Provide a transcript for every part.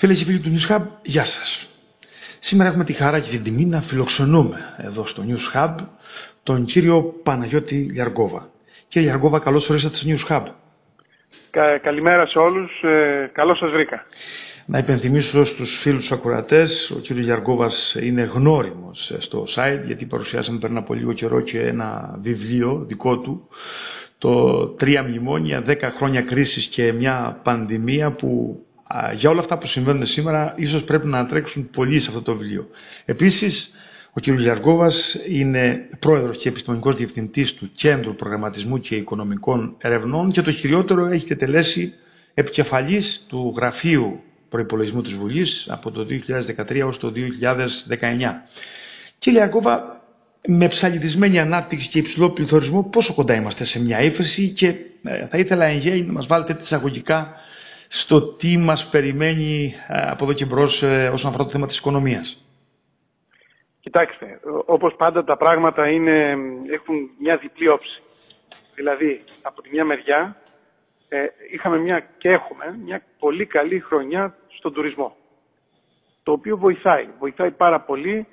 Φίλες και φίλοι του News Hub, γεια σας. Σήμερα έχουμε τη χαρά και την τιμή να φιλοξενούμε εδώ στο News Hub τον κύριο Παναγιώτη Λιαργκόβα. Κύριε Λιαργκόβα, καλώς ορίσατε στο News Hub. Καλημέρα σε όλους. Καλώς σας βρήκα. Να υπενθυμίσω στους φίλους τους ακροατές, ο κύριος Λιαργκόβας είναι γνώριμος στο site, γιατί παρουσιάσαμε πριν από λίγο καιρό και ένα βιβλίο δικό του, το «Τρία Μνημόνια, 10 χρόνια κρίσης και μια πανδημία», που για όλα αυτά που συμβαίνουν σήμερα ίσως πρέπει να τρέξουν πολλοί σε αυτό το βιβλίο. Επίσης, ο κ. Λιαργκόβας είναι πρόεδρος και επιστημονικός διευθυντής του Κέντρου Προγραμματισμού και Οικονομικών Ερευνών και το χειριότερο έχει τελέσει επικεφαλής του Γραφείου Προϋπολογισμού της Βουλής από το 2013 έως το 2019. Κύριε Λιαργκόβα, με ψαλιδισμένη ανάπτυξη και υψηλό πληθωρισμό, πόσο κοντά είμαστε σε μια ύφεση, και θα ήθελα εν γέννη να μας βάλετε τις εισαγωγικά στο τι μας περιμένει από εδώ και μπρος όσον αφορά το θέμα της οικονομίας. Κοιτάξτε, όπως πάντα τα πράγματα έχουν μια διπλή όψη. Δηλαδή, από τη μια μεριά είχαμε και έχουμε μια πολύ καλή χρονιά στον τουρισμό, το οποίο βοηθάει πάρα πολύ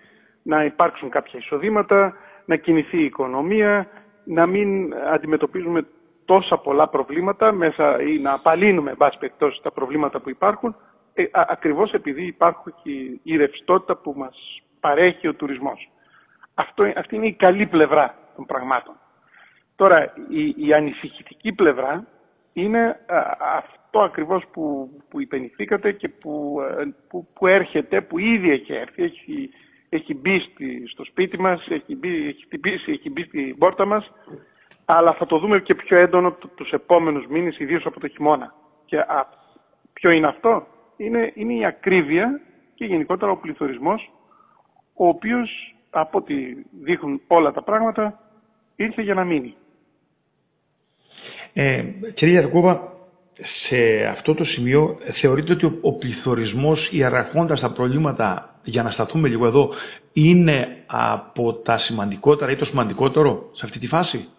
να υπάρξουν κάποια εισοδήματα, να κινηθεί η οικονομία, να μην αντιμετωπίζουμε τόσα πολλά προβλήματα μέσα, ή να απαλύνουμε, εν πάση περιπτώσει, τα προβλήματα που υπάρχουν, ακριβώς επειδή υπάρχει η ρευστότητα που μας παρέχει ο τουρισμός. Αυτή είναι η καλή πλευρά των πραγμάτων. Τώρα, η ανησυχητική πλευρά είναι αυτό ακριβώς που υπενηθήκατε και που έρχεται, που ήδη έχει έρθει, έχει μπει στο σπίτι μας, έχει μπει στην πόρτα μας, αλλά θα το δούμε και πιο έντονο τους επόμενους μήνες, ιδίως από το χειμώνα. Και ποιο είναι αυτό? Είναι η ακρίβεια και γενικότερα ο πληθωρισμός, ο οποίος, από ό,τι δείχνουν όλα τα πράγματα, ήρθε για να μείνει. Κύριε Λιαργκόβα, σε αυτό το σημείο θεωρείτε ότι ο πληθωρισμός, ιεραρχώντας τα προβλήματα, για να σταθούμε λίγο εδώ, είναι από τα σημαντικότερα ή το σημαντικότερο σε αυτή τη φάση?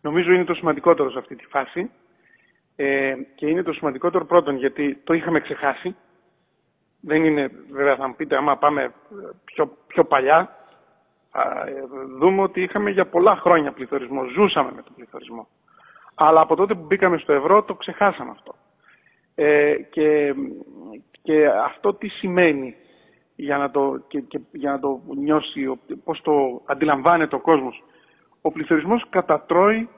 Νομίζω είναι το σημαντικότερο σε αυτή τη φάση, και είναι το σημαντικότερο πρώτον γιατί το είχαμε ξεχάσει. Δεν είναι, βέβαια θα μου πείτε, άμα πάμε πιο παλιά, δούμε ότι είχαμε για πολλά χρόνια πληθωρισμό, ζούσαμε με τον πληθωρισμό. Αλλά από τότε που μπήκαμε στο ευρώ το ξεχάσαμε αυτό. Και αυτό τι σημαίνει για να το νιώσει, πώς το αντιλαμβάνεται ο κόσμος. Ο πληθωρισμός κατατρώει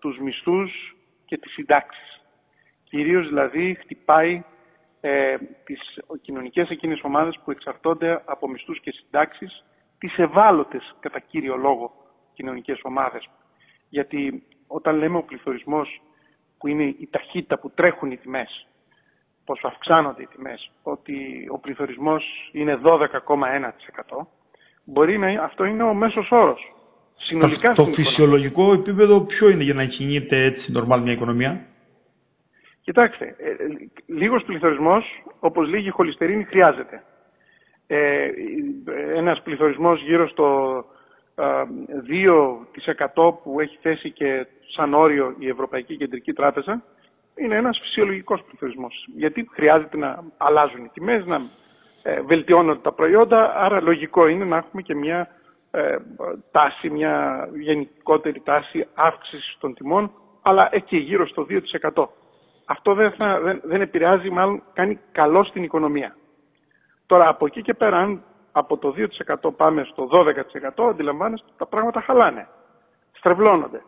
τους μισθούς και τις συντάξεις. Κυρίως δηλαδή χτυπάει τις κοινωνικές εκείνες ομάδες που εξαρτώνται από μισθούς και συντάξεις, τις ευάλωτες κατά κύριο λόγο κοινωνικές ομάδες. Γιατί όταν λέμε ο πληθωρισμός, που είναι η ταχύτητα που τρέχουν οι τιμές, πως αυξάνονται οι τιμές, ότι ο πληθωρισμός είναι 12,1%, αυτό είναι ο μέσος όρος. Συνολικά το φυσιολογικό οικονομία. Επίπεδο ποιο είναι για να κινείται έτσι νορμάλ μια οικονομία? Κοιτάξτε, λίγος πληθωρισμός, όπως λίγη χολυστερίνη, χρειάζεται. Ένας πληθωρισμός γύρω στο 2% που έχει θέσει και σαν όριο η Ευρωπαϊκή Κεντρική Τράπεζα είναι ένας φυσιολογικός πληθωρισμός. Γιατί χρειάζεται να αλλάζουν οι τιμές, να βελτιώνονται τα προϊόντα, άρα λογικό είναι να έχουμε και μια τάση, μια γενικότερη τάση αύξησης των τιμών, αλλά εκεί γύρω στο 2%. Αυτό δεν επηρεάζει, μάλλον κάνει καλό στην οικονομία. Τώρα από εκεί και πέρα, αν από το 2% πάμε στο 12%, αντιλαμβάνεστε ότι τα πράγματα χαλάνε, στρεβλώνονται.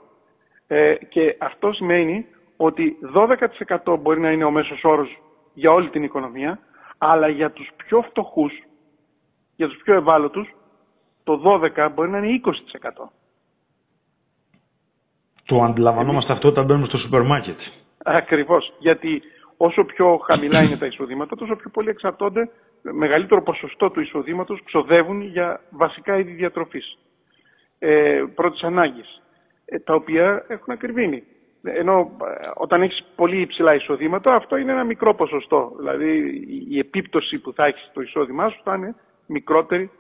Και αυτό σημαίνει ότι 12% μπορεί να είναι ο μέσος όρος για όλη την οικονομία, αλλά για τους πιο φτωχούς, για τους πιο ευάλωτους, το 12% μπορεί να είναι 20%. Το αντιλαμβανόμαστε αυτό όταν μπαίνουμε στο σούπερ μάρκετ. Ακριβώς, γιατί όσο πιο χαμηλά είναι τα εισοδήματα, τόσο πιο πολύ εξαρτώνται, μεγαλύτερο ποσοστό του εισοδήματος ξοδεύουν για βασικά είδη διατροφής, πρώτης ανάγκης, τα οποία έχουν ακριβήνει. Ενώ όταν έχεις πολύ υψηλά εισοδήματα, αυτό είναι ένα μικρό ποσοστό. Δηλαδή η επίπτωση που θα έχεις στο εισόδημά σου θα είναι μικρότερη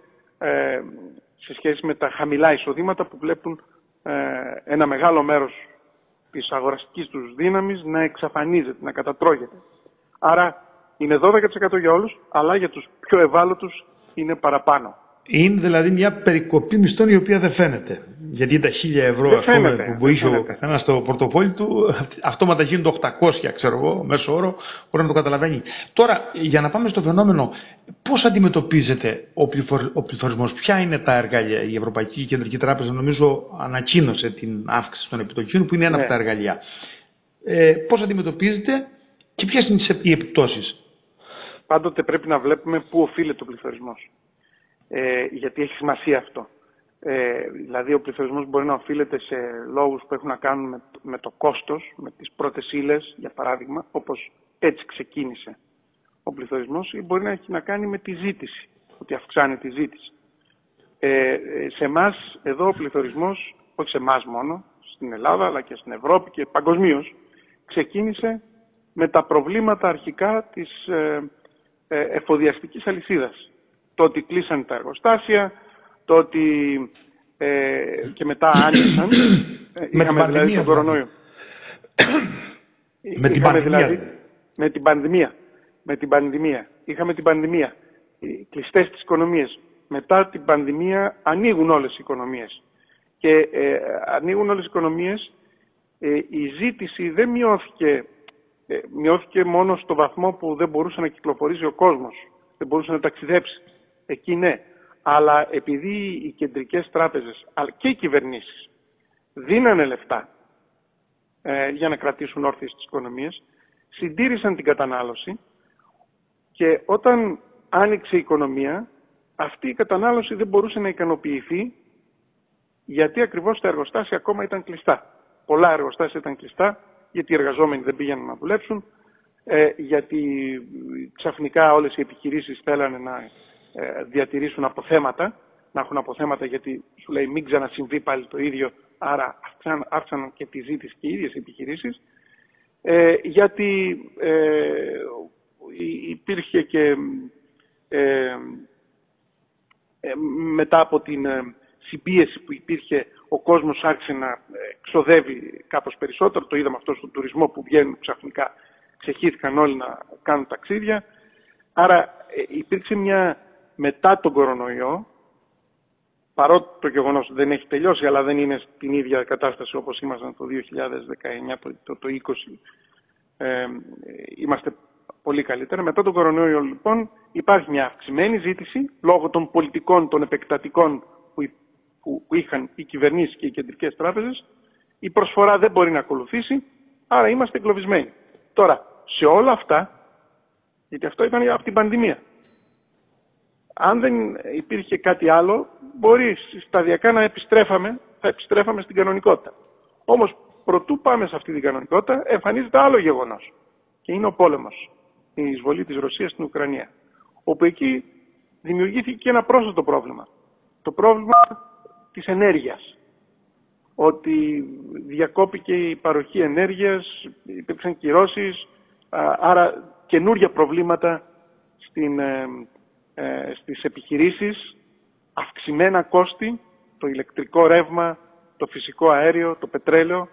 σε σχέση με τα χαμηλά εισοδήματα που βλέπουν ένα μεγάλο μέρος της αγοραστικής τους δύναμης να εξαφανίζεται, να κατατρώγεται. Άρα είναι 12% για όλους, αλλά για τους πιο ευάλωτους είναι παραπάνω. Είναι δηλαδή μια περικοπή μισθών η οποία δεν φαίνεται. Γιατί τα 1.000 ευρώ που βοήθησε ο καθένας στο πορτοφόλι του, αυτόματα γίνονται 800, ξέρω εγώ, μέσο όρο, μπορεί να το καταλαβαίνει. Τώρα, για να πάμε στο φαινόμενο, πώς αντιμετωπίζεται ο πληθωρισμός, ποια είναι τα εργαλεία? Η Ευρωπαϊκή Κεντρική Τράπεζα, νομίζω, ανακοίνωσε την αύξηση των επιτοκίων, που είναι ένα από τα εργαλεία. Πώς αντιμετωπίζεται και ποιες είναι οι επιπτώσεις? Πάντοτε πρέπει να βλέπουμε πού οφείλεται ο πληθωρισμός. Γιατί έχει σημασία αυτό. Δηλαδή ο πληθωρισμός μπορεί να οφείλεται σε λόγους που έχουν να κάνουν με το κόστος, με τις πρώτες ύλες, για παράδειγμα, όπως έτσι ξεκίνησε ο πληθωρισμός, ή μπορεί να έχει να κάνει με τη ζήτηση, ότι αυξάνει τη ζήτηση. Σε εμάς, εδώ ο πληθωρισμός, όχι σε εμάς μόνο, στην Ελλάδα αλλά και στην Ευρώπη και παγκοσμίως, ξεκίνησε με τα προβλήματα αρχικά της εφοδιαστικής αλυσίδας. Το ότι κλείσαν τα εργοστάσια, το ότι και μετά άνοιξαν. Είχαμε δηλαδή τον κορονοϊό. Είχαμε την πανδημία. Κλειστές τις οικονομίες. Μετά την πανδημία ανοίγουν όλες οι οικονομίες. Και ανοίγουν όλες οι οικονομίες. Η ζήτηση δεν μειώθηκε. Μειώθηκε μόνο στο βαθμό που δεν μπορούσε να κυκλοφορήσει ο κόσμος. Δεν μπορούσε να ταξιδέψει. Εκεί ναι, αλλά επειδή οι κεντρικές τράπεζες αλλά και οι κυβερνήσεις δίνανε λεφτά για να κρατήσουν όρθιες τις οικονομίες, συντήρησαν την κατανάλωση και όταν άνοιξε η οικονομία, αυτή η κατανάλωση δεν μπορούσε να ικανοποιηθεί γιατί ακριβώς τα εργοστάσια ακόμα ήταν κλειστά. Πολλά εργοστάσια ήταν κλειστά γιατί οι εργαζόμενοι δεν πήγαιναν να δουλέψουν, γιατί ξαφνικά όλες οι επιχειρήσεις θέλανε να διατηρήσουν αποθέματα, να έχουν αποθέματα, γιατί σου λέει μην ξανασυμβεί πάλι το ίδιο, άρα αύξαναν και τη ζήτηση και οι ίδιες επιχειρήσεις, γιατί υπήρχε και μετά από την συμπίεση που υπήρχε, ο κόσμος άρχισε να ξοδεύει κάπως περισσότερο, το είδαμε αυτό στον τουρισμό που βγαίνουν ξαφνικά, ξεχύθηκαν όλοι να κάνουν ταξίδια, άρα υπήρξε μια μετά τον κορονοϊό, παρότι το γεγονός δεν έχει τελειώσει, αλλά δεν είναι στην ίδια κατάσταση όπως ήμασταν το 2019, το 2020, είμαστε πολύ καλύτερα. Μετά τον κορονοϊό, λοιπόν, υπάρχει μια αυξημένη ζήτηση, λόγω των πολιτικών, των επεκτατικών που είχαν οι κυβερνήσεις και οι κεντρικές τράπεζες, η προσφορά δεν μπορεί να ακολουθήσει, άρα είμαστε εγκλωβισμένοι. Τώρα, σε όλα αυτά, γιατί αυτό ήταν από την πανδημία, αν δεν υπήρχε κάτι άλλο, μπορεί σταδιακά θα επιστρέφαμε στην κανονικότητα. Όμως, προτού πάμε σε αυτή την κανονικότητα, εμφανίζεται άλλο γεγονός. Και είναι ο πόλεμος, η εισβολή της Ρωσίας στην Ουκρανία. Όπου εκεί δημιουργήθηκε και ένα πρόσθετο πρόβλημα. Το πρόβλημα της ενέργειας. Ότι διακόπηκε η παροχή ενέργειας, υπήρξαν κυρώσεις, άρα καινούργια προβλήματα στις επιχειρήσεις, αυξημένα κόστη, το ηλεκτρικό ρεύμα, το φυσικό αέριο, το πετρέλαιο,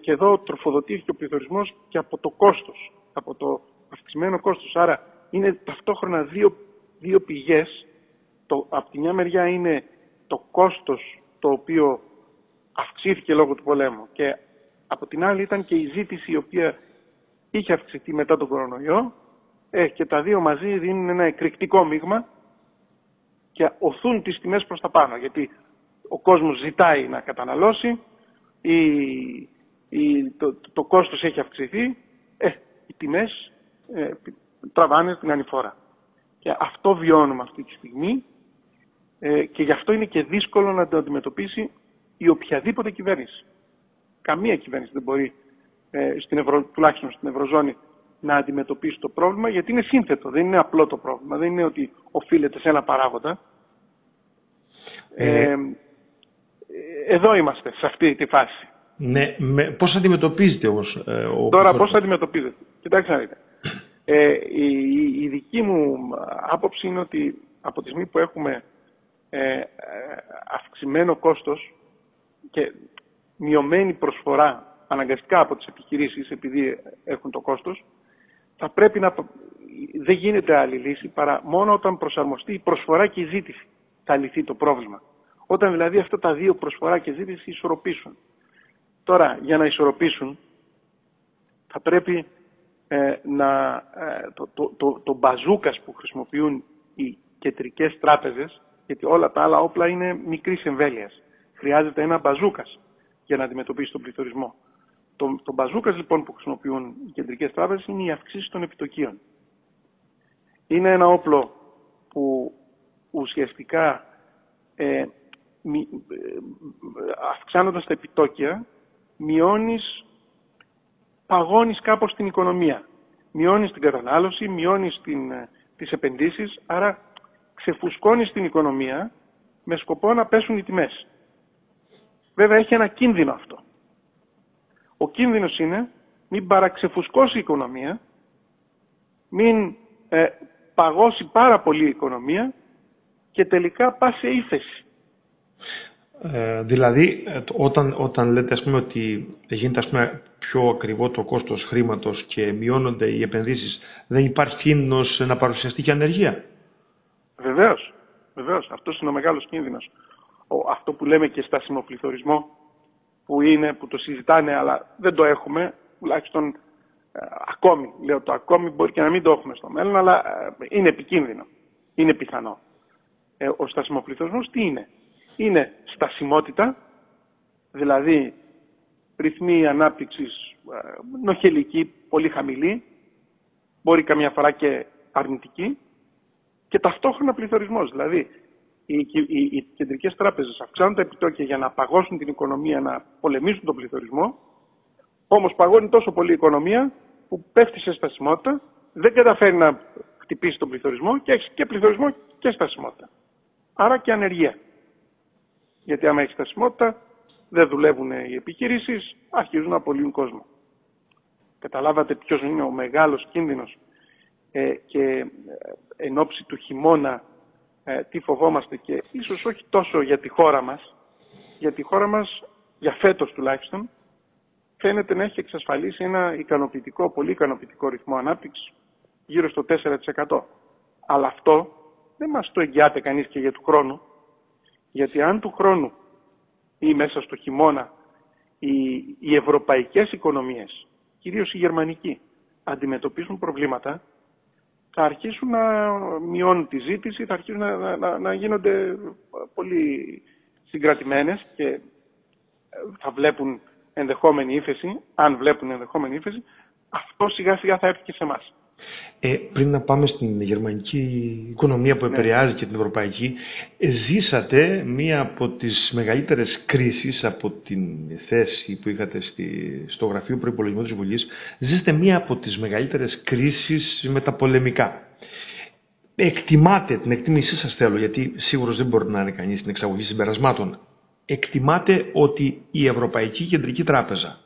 και εδώ τροφοδοτήθηκε ο πληθωρισμός και από το κόστος, από το αυξημένο κόστος. Άρα είναι ταυτόχρονα δύο πηγές. Από τη μια μεριά είναι το κόστος το οποίο αυξήθηκε λόγω του πολέμου και από την άλλη ήταν και η ζήτηση η οποία είχε αυξηθεί μετά τον κορονοϊό, και τα δύο μαζί δίνουν ένα εκρηκτικό μείγμα και οθούν τις τιμές προς τα πάνω, γιατί ο κόσμος ζητάει να καταναλώσει, το κόστος έχει αυξηθεί, οι τιμές τραβάνε την ανηφόρα. Και αυτό βιώνουμε αυτή τη στιγμή, και γι' αυτό είναι και δύσκολο να το αντιμετωπίσει η οποιαδήποτε κυβέρνηση. Καμία κυβέρνηση δεν μπορεί, τουλάχιστον στην Ευρωζώνη, να αντιμετωπίσει το πρόβλημα, γιατί είναι σύνθετο, δεν είναι απλό το πρόβλημα, δεν είναι ότι οφείλεται σε ένα παράγοντα. Εδώ είμαστε, σε αυτή τη φάση. Ναι, πώς αντιμετωπίζετε όμως? Τώρα πώς αντιμετωπίζετε? Κοιτάξτε να δείτε. Η δική μου άποψη είναι ότι από τη στιγμή που έχουμε αυξημένο κόστος, και μειωμένη προσφορά αναγκαστικά από τις επιχειρήσεις επειδή έχουν το κόστος, θα πρέπει να... δεν γίνεται άλλη λύση παρά μόνο όταν προσαρμοστεί η προσφορά και η ζήτηση θα λυθεί το πρόβλημα. Όταν δηλαδή αυτά τα δύο, προσφορά και ζήτηση, ισορροπήσουν. Τώρα, για να ισορροπήσουν, θα πρέπει το μπαζούκας που χρησιμοποιούν οι κεντρικές τράπεζες, γιατί όλα τα άλλα όπλα είναι μικρής εμβέλειας. Χρειάζεται ένα μπαζούκας για να αντιμετωπίσει τον πληθωρισμό. Το μπαζούκας λοιπόν που χρησιμοποιούν οι κεντρικές τράπεζες είναι οι αυξήσεις των επιτοκίων. Είναι ένα όπλο που ουσιαστικά αυξάνοντας τα επιτόκια παγώνεις κάπως την οικονομία. Μειώνεις την κατανάλωση, μειώνεις τις επενδύσεις, άρα ξεφουσκώνεις την οικονομία με σκοπό να πέσουν οι τιμές. Βέβαια έχει ένα κίνδυνο αυτό. Ο κίνδυνος είναι μην παραξεφουσκώσει η οικονομία, μην παγώσει πάρα πολύ η οικονομία και τελικά πά σε ύφεση. Δηλαδή όταν λέτε ας πούμε, ότι γίνεται ας πούμε, πιο ακριβό το κόστος χρήματος και μειώνονται οι επενδύσεις, δεν υπάρχει κίνδυνος να παρουσιαστεί και ανεργία? Βεβαίως, βεβαίως. Αυτός είναι ο μεγάλος κίνδυνος. Αυτό που λέμε και στασιμοπληθωρισμό που το συζητάνε αλλά δεν το έχουμε, τουλάχιστον ακόμη. Λέω το ακόμη, μπορεί και να μην το έχουμε στο μέλλον, αλλά είναι επικίνδυνο, είναι πιθανό. Ο στασιμοπληθωρισμός τι είναι? Είναι στασιμότητα, δηλαδή ρυθμοί ανάπτυξης νοχελική, πολύ χαμηλή, μπορεί καμιά φορά και αρνητική, και ταυτόχρονα πληθωρισμός. Δηλαδή οι κεντρικές τράπεζες αυξάνουν τα επιτόκια για να παγώσουν την οικονομία, να πολεμήσουν τον πληθωρισμό, όμως παγώνει τόσο πολύ η οικονομία που πέφτει σε στασιμότητα, δεν καταφέρει να χτυπήσει τον πληθωρισμό και έχει και πληθωρισμό και στασιμότητα. Άρα και ανεργία. Γιατί άμα έχει στασιμότητα, δεν δουλεύουν οι επιχειρήσεις, αρχίζουν να απολύουν κόσμο. Καταλάβατε ποιος είναι ο μεγάλος κίνδυνος και εν ώψη του χειμώνα τι φοβόμαστε, και ίσως όχι τόσο για τη χώρα μας, γιατί η χώρα μας για φέτος τουλάχιστον φαίνεται να έχει εξασφαλίσει ένα ικανοποιητικό, πολύ ικανοποιητικό ρυθμό ανάπτυξης γύρω στο 4%. Αλλά αυτό δεν μας το εγγυάται κανείς και για του χρόνου. Γιατί αν του χρόνου ή μέσα στο χειμώνα οι ευρωπαϊκές οικονομίες, κυρίως η γερμανική, αντιμετωπίσουν προβλήματα, θα αρχίσουν να μειώνουν τη ζήτηση, θα αρχίσουν να γίνονται πολύ συγκρατημένες και θα βλέπουν ενδεχόμενη ύφεση. Αν βλέπουν ενδεχόμενη ύφεση, αυτό σιγά σιγά θα έρθει και σε εμάς. Πριν να πάμε στην γερμανική οικονομία που επηρεάζει και την ευρωπαϊκή, ζήσατε μία από τις μεγαλύτερες κρίσεις από την θέση που είχατε στο Γραφείο Προϋπολογισμού της Βουλής. Ζήσατε μία από τις μεγαλύτερες κρίσεις μεταπολεμικά. Εκτιμάτε, την εκτίμησή σας θέλω, γιατί σίγουρος δεν μπορεί να είναι κανείς στην εξαγωγή συμπερασμάτων, εκτιμάτε ότι η Ευρωπαϊκή Κεντρική Τράπεζα,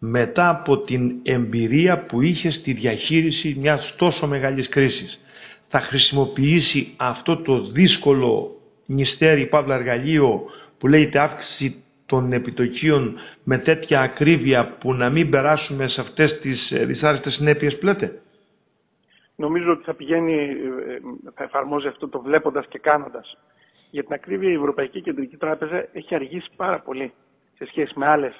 μετά από την εμπειρία που είχε στη διαχείριση μιας τόσο μεγάλης κρίσης, θα χρησιμοποιήσει αυτό το δύσκολο νηστέρι παύλα εργαλείο που λέγεται αύξηση των επιτοκίων με τέτοια ακρίβεια που να μην περάσουμε σε αυτές τις δυσάρεστες συνέπειες που λέτε? Νομίζω ότι θα εφαρμόζει αυτό το βλέποντας και κάνοντας. Για την ακρίβεια η Ευρωπαϊκή Κεντρική Τράπεζα έχει αργήσει πάρα πολύ σε σχέση με άλλες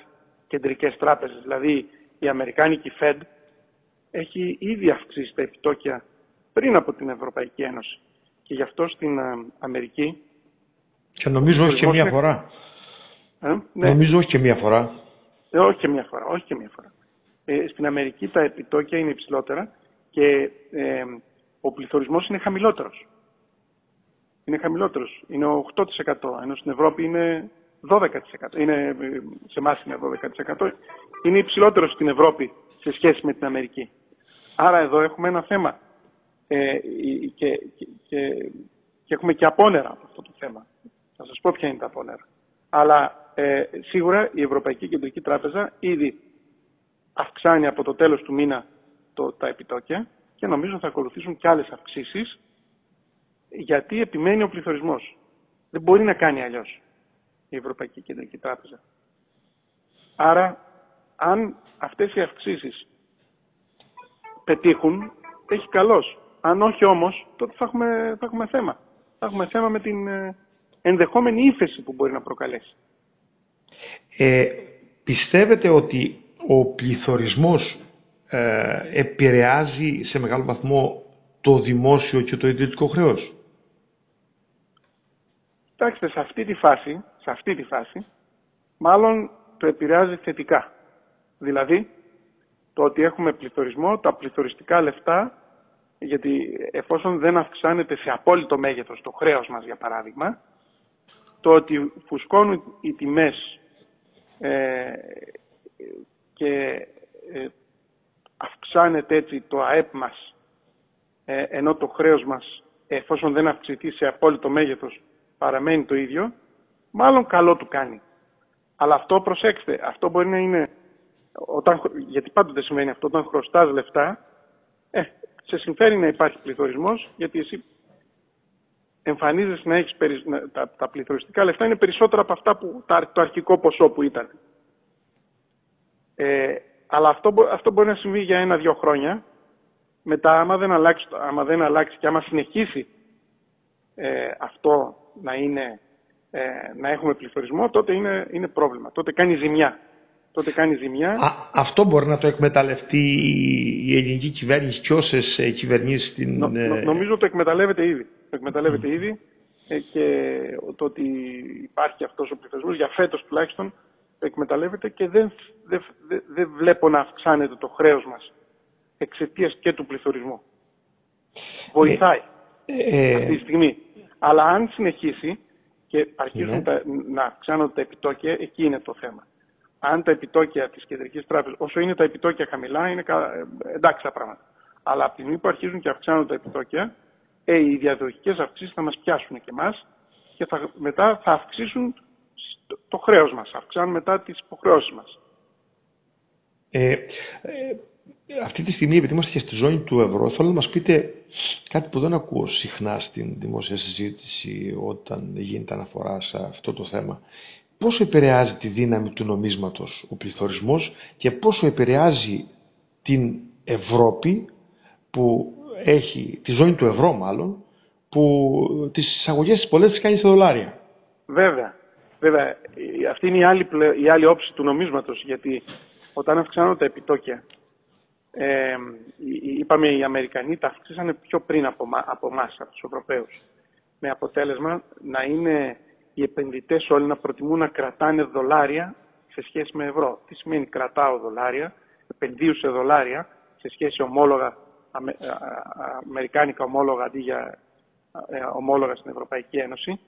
κεντρικές τράπεζες. Δηλαδή η αμερικάνικη Fed έχει ήδη αυξήσει τα επιτόκια πριν από την Ευρωπαϊκή Ένωση. Και γι' αυτό στην Αμερική... Και νομίζω όχι και μία φορά. Ναι. Νομίζω όχι και μία φορά. Όχι και μία φορά. Όχι και μία φορά. Στην Αμερική τα επιτόκια είναι υψηλότερα και ο πληθωρισμός είναι χαμηλότερος. Είναι χαμηλότερος. Είναι 8%. Ενώ στην Ευρώπη είναι... 12%. Είναι, σε εμάς είναι 12%. Είναι υψηλότερο στην Ευρώπη σε σχέση με την Αμερική. Άρα εδώ έχουμε ένα θέμα. Και έχουμε και απόνερα από αυτό το θέμα. Θα σας πω ποια είναι τα απόνερα. Αλλά σίγουρα η Ευρωπαϊκή Κεντρική Τράπεζα ήδη αυξάνει από το τέλος του μήνα τα επιτόκια και νομίζω θα ακολουθήσουν και άλλες αυξήσεις, γιατί επιμένει ο πληθωρισμός. Δεν μπορεί να κάνει αλλιώς η Ευρωπαϊκή Κεντρική Τράπεζα. Άρα, αν αυτές οι αυξήσεις πετύχουν, έχει καλός. Αν όχι όμως, τότε θα έχουμε θέμα. Θα έχουμε θέμα με την ενδεχόμενη ύφεση που μπορεί να προκαλέσει. Πιστεύετε ότι ο πληθωρισμός επηρεάζει σε μεγάλο βαθμό το δημόσιο και το ιδιωτικό χρέος? Κοιτάξτε, σε αυτή τη φάση, μάλλον το επηρεάζει θετικά. Δηλαδή, το ότι έχουμε πληθωρισμό, τα πληθωριστικά λεφτά, γιατί εφόσον δεν αυξάνεται σε απόλυτο μέγεθος το χρέος μας, για παράδειγμα, το ότι φουσκώνουν οι τιμές και αυξάνεται έτσι το ΑΕΠ μας, ενώ το χρέος μας, εφόσον δεν αυξηθεί σε απόλυτο μέγεθος, παραμένει το ίδιο, μάλλον καλό του κάνει. Αλλά αυτό, προσέξτε, αυτό μπορεί να είναι, γιατί πάντοτε σημαίνει αυτό, όταν χρωστάς λεφτά, σε συμφέρει να υπάρχει πληθωρισμός, γιατί εσύ εμφανίζεσαι να έχεις τα πληθωριστικά λεφτά είναι περισσότερα από αυτά που το αρχικό ποσό που ήταν. Αλλά αυτό μπορεί να συμβεί για 1-2 χρόνια. Μετά, άμα δεν αλλάξει και άμα συνεχίσει αυτό να έχουμε πληθωρισμό, τότε είναι πρόβλημα. Τότε κάνει ζημιά. Αυτό μπορεί να το εκμεταλλευτεί η ελληνική κυβέρνηση και όσες κυβερνήσεις την... Νομίζω το εκμεταλλεύεται ήδη. Και το ότι υπάρχει αυτός ο πληθωρισμός, για φέτος τουλάχιστον, το εκμεταλλεύεται και δεν βλέπω να αυξάνεται το χρέος μας εξαιτίας και του πληθωρισμού. Βοηθάει αυτή τη στιγμή. Αλλά αν συνεχίσει και αρχίζουν να αυξάνονται τα επιτόκια, εκεί είναι το θέμα. Αν τα επιτόκια της Κεντρικής Τράπεζας, όσο είναι τα επιτόκια χαμηλά, είναι εντάξει τα πράγματα. Αλλά από τη στιγμή που αρχίζουν και αυξάνονται τα επιτόκια, οι διαδοχικές αυξήσεις θα μας πιάσουν και εμάς και μετά θα αυξήσουν το χρέος μας, αυξάνουν μετά τις υποχρεώσεις μας. Αυτή τη στιγμή, επειδή είμαστε και στη ζώνη του ευρώ, θέλω να μας πείτε κάτι που δεν ακούω συχνά στην δημόσια συζήτηση όταν γίνεται αναφορά σε αυτό το θέμα. Πόσο επηρεάζει τη δύναμη του νομίσματος ο πληθωρισμός και πόσο επηρεάζει την Ευρώπη που έχει, τη ζώνη του ευρώ μάλλον, που τις εισαγωγές τις πολλές τις κάνει σε δολάρια? Βέβαια. Αυτή είναι η άλλη όψη του νομίσματος, γιατί όταν αυξάνονται τα επιτόκια, είπαμε οι Αμερικανοί τα αυξήσανε πιο πριν από εμάς, από τους Ευρωπαίους, με αποτέλεσμα να είναι οι επενδυτές όλοι να προτιμούν να κρατάνε δολάρια σε σχέση με ευρώ. Τι σημαίνει κρατάω δολάρια, επενδύω σε δολάρια σε σχέση ομόλογα, αμερικάνικα ομόλογα αντί για ομόλογα στην Ευρωπαϊκή Ένωση,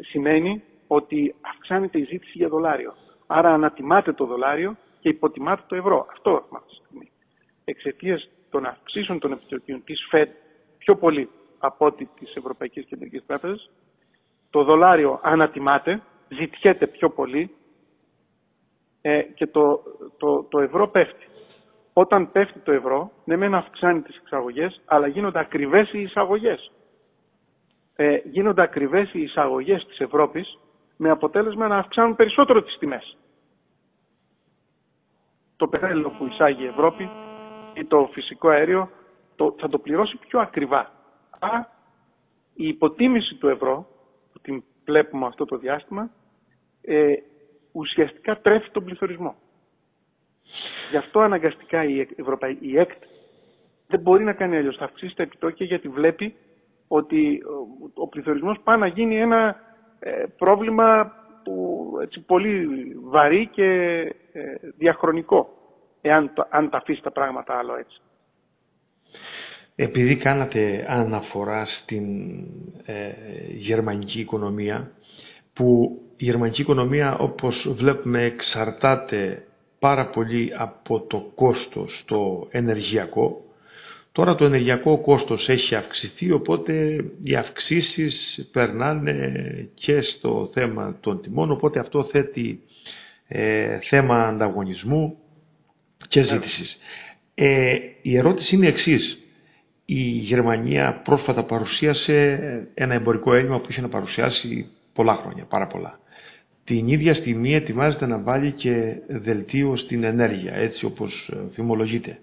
σημαίνει ότι αυξάνεται η ζήτηση για δολάριο. Άρα ανατιμάται το δολάριο και υποτιμάται το ευρώ. Αυτό έχουμε αυτή τη στιγμή. Εξαιτίας των αυξήσεων των επιτοκίων της Fed πιο πολύ από ό,τι της Ευρωπαϊκής Κεντρικής Τράπεζας, το δολάριο ανατιμάται, ζητιέται πιο πολύ και το ευρώ πέφτει. Όταν πέφτει το ευρώ, ναι μεν αυξάνει τις εξαγωγές, αλλά γίνονται ακριβές οι εισαγωγές. Γίνονται ακριβές οι εισαγωγές της Ευρώπης, με αποτέλεσμα να αυξάνουν περισσότερο τις τιμές. Το πετρέλαιο που εισάγει η Ευρώπη ή το φυσικό αέριο θα το πληρώσει πιο ακριβά. Άρα η υποτίμηση του ευρώ, που την βλέπουμε αυτό το διάστημα, ουσιαστικά τρέφει τον πληθωρισμό. Γι' αυτό αναγκαστικά η ΕΚΤ δεν μπορεί να κάνει αλλιώς. Θα αυξήσει τα επιτόκια γιατί βλέπει ότι ο πληθωρισμός πάει να γίνει ένα πρόβλημα που, έτσι, πολύ βαρύ και διαχρονικό, αν τα αφήσει τα πράγματα άλλο έτσι. Επειδή κάνατε αναφορά στην γερμανική οικονομία, που η γερμανική οικονομία, όπως βλέπουμε, εξαρτάται πάρα πολύ από το κόστος το ενεργειακό. Τώρα το ενεργειακό κόστος έχει αυξηθεί, οπότε οι αυξήσεις περνάνε και στο θέμα των τιμών, οπότε αυτό θέτει θέμα ανταγωνισμού και ζήτησης. Η ερώτηση είναι η εξής. Η Γερμανία πρόσφατα παρουσίασε ένα εμπορικό έλλειμμα που είχε να παρουσιάσει πολλά χρόνια, πάρα πολλά. Την ίδια στιγμή ετοιμάζεται να βάλει και δελτίο στην ενέργεια, έτσι όπως φημολογείται.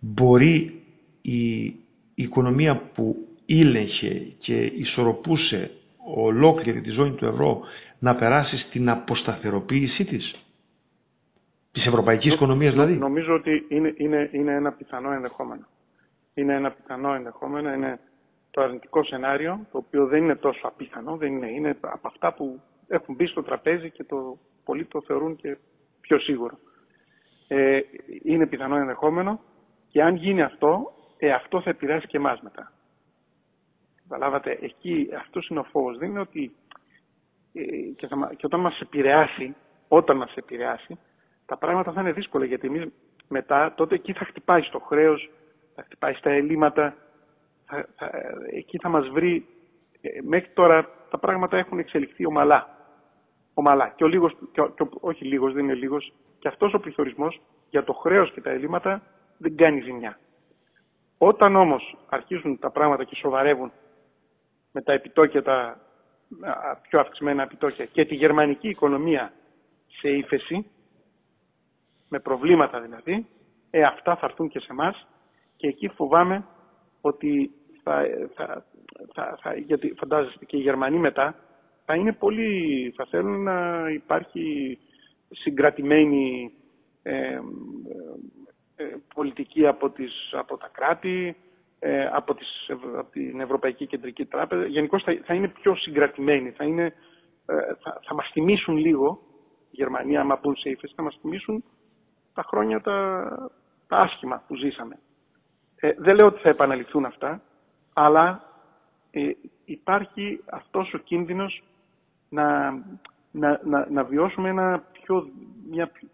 Μπορεί η οικονομία που ήλεγχε και ισορροπούσε ολόκληρη τη ζώνη του ευρώ να περάσει στην αποσταθεροποίησή της, της ευρωπαϊκής οικονομίας δηλαδή. Νομίζω ότι είναι ένα πιθανό ενδεχόμενο. Είναι ένα πιθανό ενδεχόμενο, είναι το αρνητικό σενάριο, το οποίο δεν είναι τόσο απίθανο, είναι από αυτά που έχουν μπει στο τραπέζι και πολλοί το θεωρούν και πιο σίγουρο. Είναι πιθανό ενδεχόμενο και αν γίνει αυτό, αυτό θα επηρεάσει και εμάς μετά. Καταλάβατε, εκεί αυτός είναι ο φόβος. Δεν είναι ότι και όταν μας επηρεάσει, τα πράγματα θα είναι δύσκολα, γιατί εμείς μετά, τότε εκεί θα χτυπάει στο χρέος, θα χτυπάει στα ελλείμματα, εκεί θα μας βρει. Μέχρι τώρα τα πράγματα έχουν εξελιχθεί ομαλά. Και ο λίγος, όχι λίγος, δεν είναι λίγος, και αυτός ο πληθωρισμός για το χρέος και τα ελλείμματα δεν κάνει ζημιά. Όταν όμως αρχίζουν τα πράγματα και σοβαρεύουν με τα επιτόκια, τα πιο αυξημένα επιτόκια και τη γερμανική οικονομία σε ύφεση, με προβλήματα δηλαδή, αυτά θα έρθουν και σε εμάς και εκεί φοβάμαι ότι γιατί φαντάζεστε και οι Γερμανοί μετά θα είναι πολύ, θα θέλουν να υπάρχει συγκρατημένη πολιτική από τα κράτη, από την Ευρωπαϊκή Κεντρική Τράπεζα. Γενικώς θα είναι πιο συγκρατημένοι, θα μας θυμίσουν λίγο οι Γερμανοί, άμα μπουν σε ύφεση, θα μας θυμίσουν τα χρόνια τα άσχημα που ζήσαμε. Δεν λέω ότι θα επαναληφθούν αυτά, αλλά υπάρχει αυτός ο κίνδυνος να βιώσουμε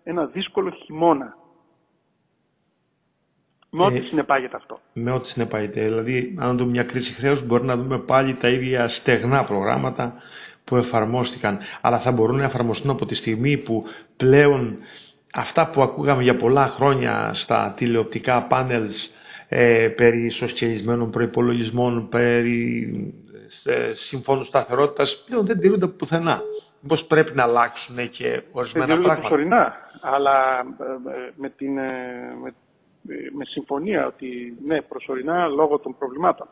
ένα δύσκολο χειμώνα. Με ό,τι συνεπάγεται αυτό. Με ό,τι συνεπάγεται. Δηλαδή, αν δούμε μια κρίση χρέους, μπορεί να δούμε πάλι τα ίδια στεγνά προγράμματα που εφαρμόστηκαν. Αλλά θα μπορούν να εφαρμοστούν από τη στιγμή που πλέον αυτά που ακούγαμε για πολλά χρόνια στα τηλεοπτικά πάνελς περί ισοσκελισμένων προϋπολογισμών, περί συμφώνου σταθερότητας, πλέον δεν τηρούνται πουθενά. Μήπως πρέπει να αλλάξουν και ορισμένα πράγματα. Προσωρινά, αλλά με συμφωνία ότι ναι, προσωρινά λόγω των προβλημάτων.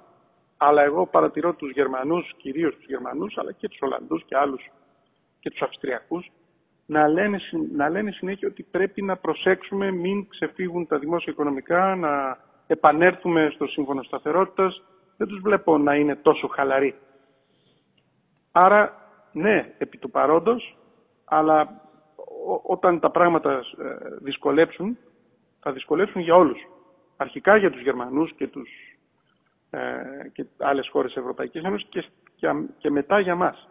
Αλλά εγώ παρατηρώ τους Γερμανούς, κυρίως τους Γερμανούς, αλλά και τους Ολλανδούς και άλλους και τους Αυστριακούς, να λένε συνέχεια ότι πρέπει να προσέξουμε, μην ξεφύγουν τα δημόσια οικονομικά, να επανέρθουμε στο σύμφωνο σταθερότητας. Δεν τους βλέπω να είναι τόσο χαλαροί. Άρα, ναι, επί του παρόντος, αλλά όταν τα πράγματα δυσκολέψουν, θα δυσκολέψουν για όλους. Αρχικά για τους Γερμανούς και άλλες χώρες Ευρωπαϊκής Ένωσης και μετά για μας.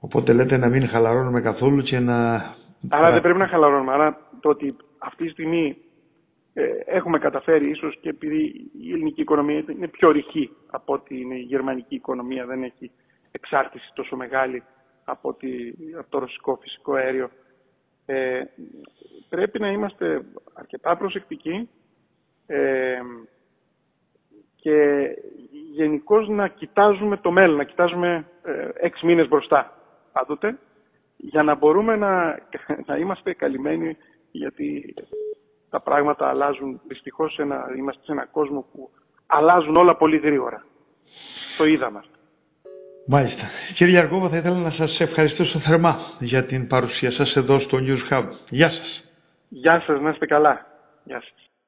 Οπότε λέτε να μην χαλαρώνουμε καθόλου και να... Αλλά δεν πρέπει να χαλαρώνουμε. Άρα το ότι αυτή τη στιγμή έχουμε καταφέρει, ίσως και επειδή η ελληνική οικονομία είναι πιο ρηχή από ότι είναι η γερμανική οικονομία, δεν έχει εξάρτηση τόσο μεγάλη από το ρωσικό φυσικό αέριο. Πρέπει να είμαστε αρκετά προσεκτικοί και γενικώς να κοιτάζουμε το μέλλον, να κοιτάζουμε 6 μήνες μπροστά πάντοτε, για να μπορούμε να είμαστε καλυμμένοι, γιατί τα πράγματα αλλάζουν. Δυστυχώς είμαστε σε ένα κόσμο που αλλάζουν όλα πολύ γρήγορα. Το είδαμε. Μάλιστα. Κύριε Λιαργκόβα, θα ήθελα να σας ευχαριστήσω θερμά για την παρουσία σας εδώ στο News Hub. Γεια σας. Γεια σας, να είστε καλά. Γεια σας.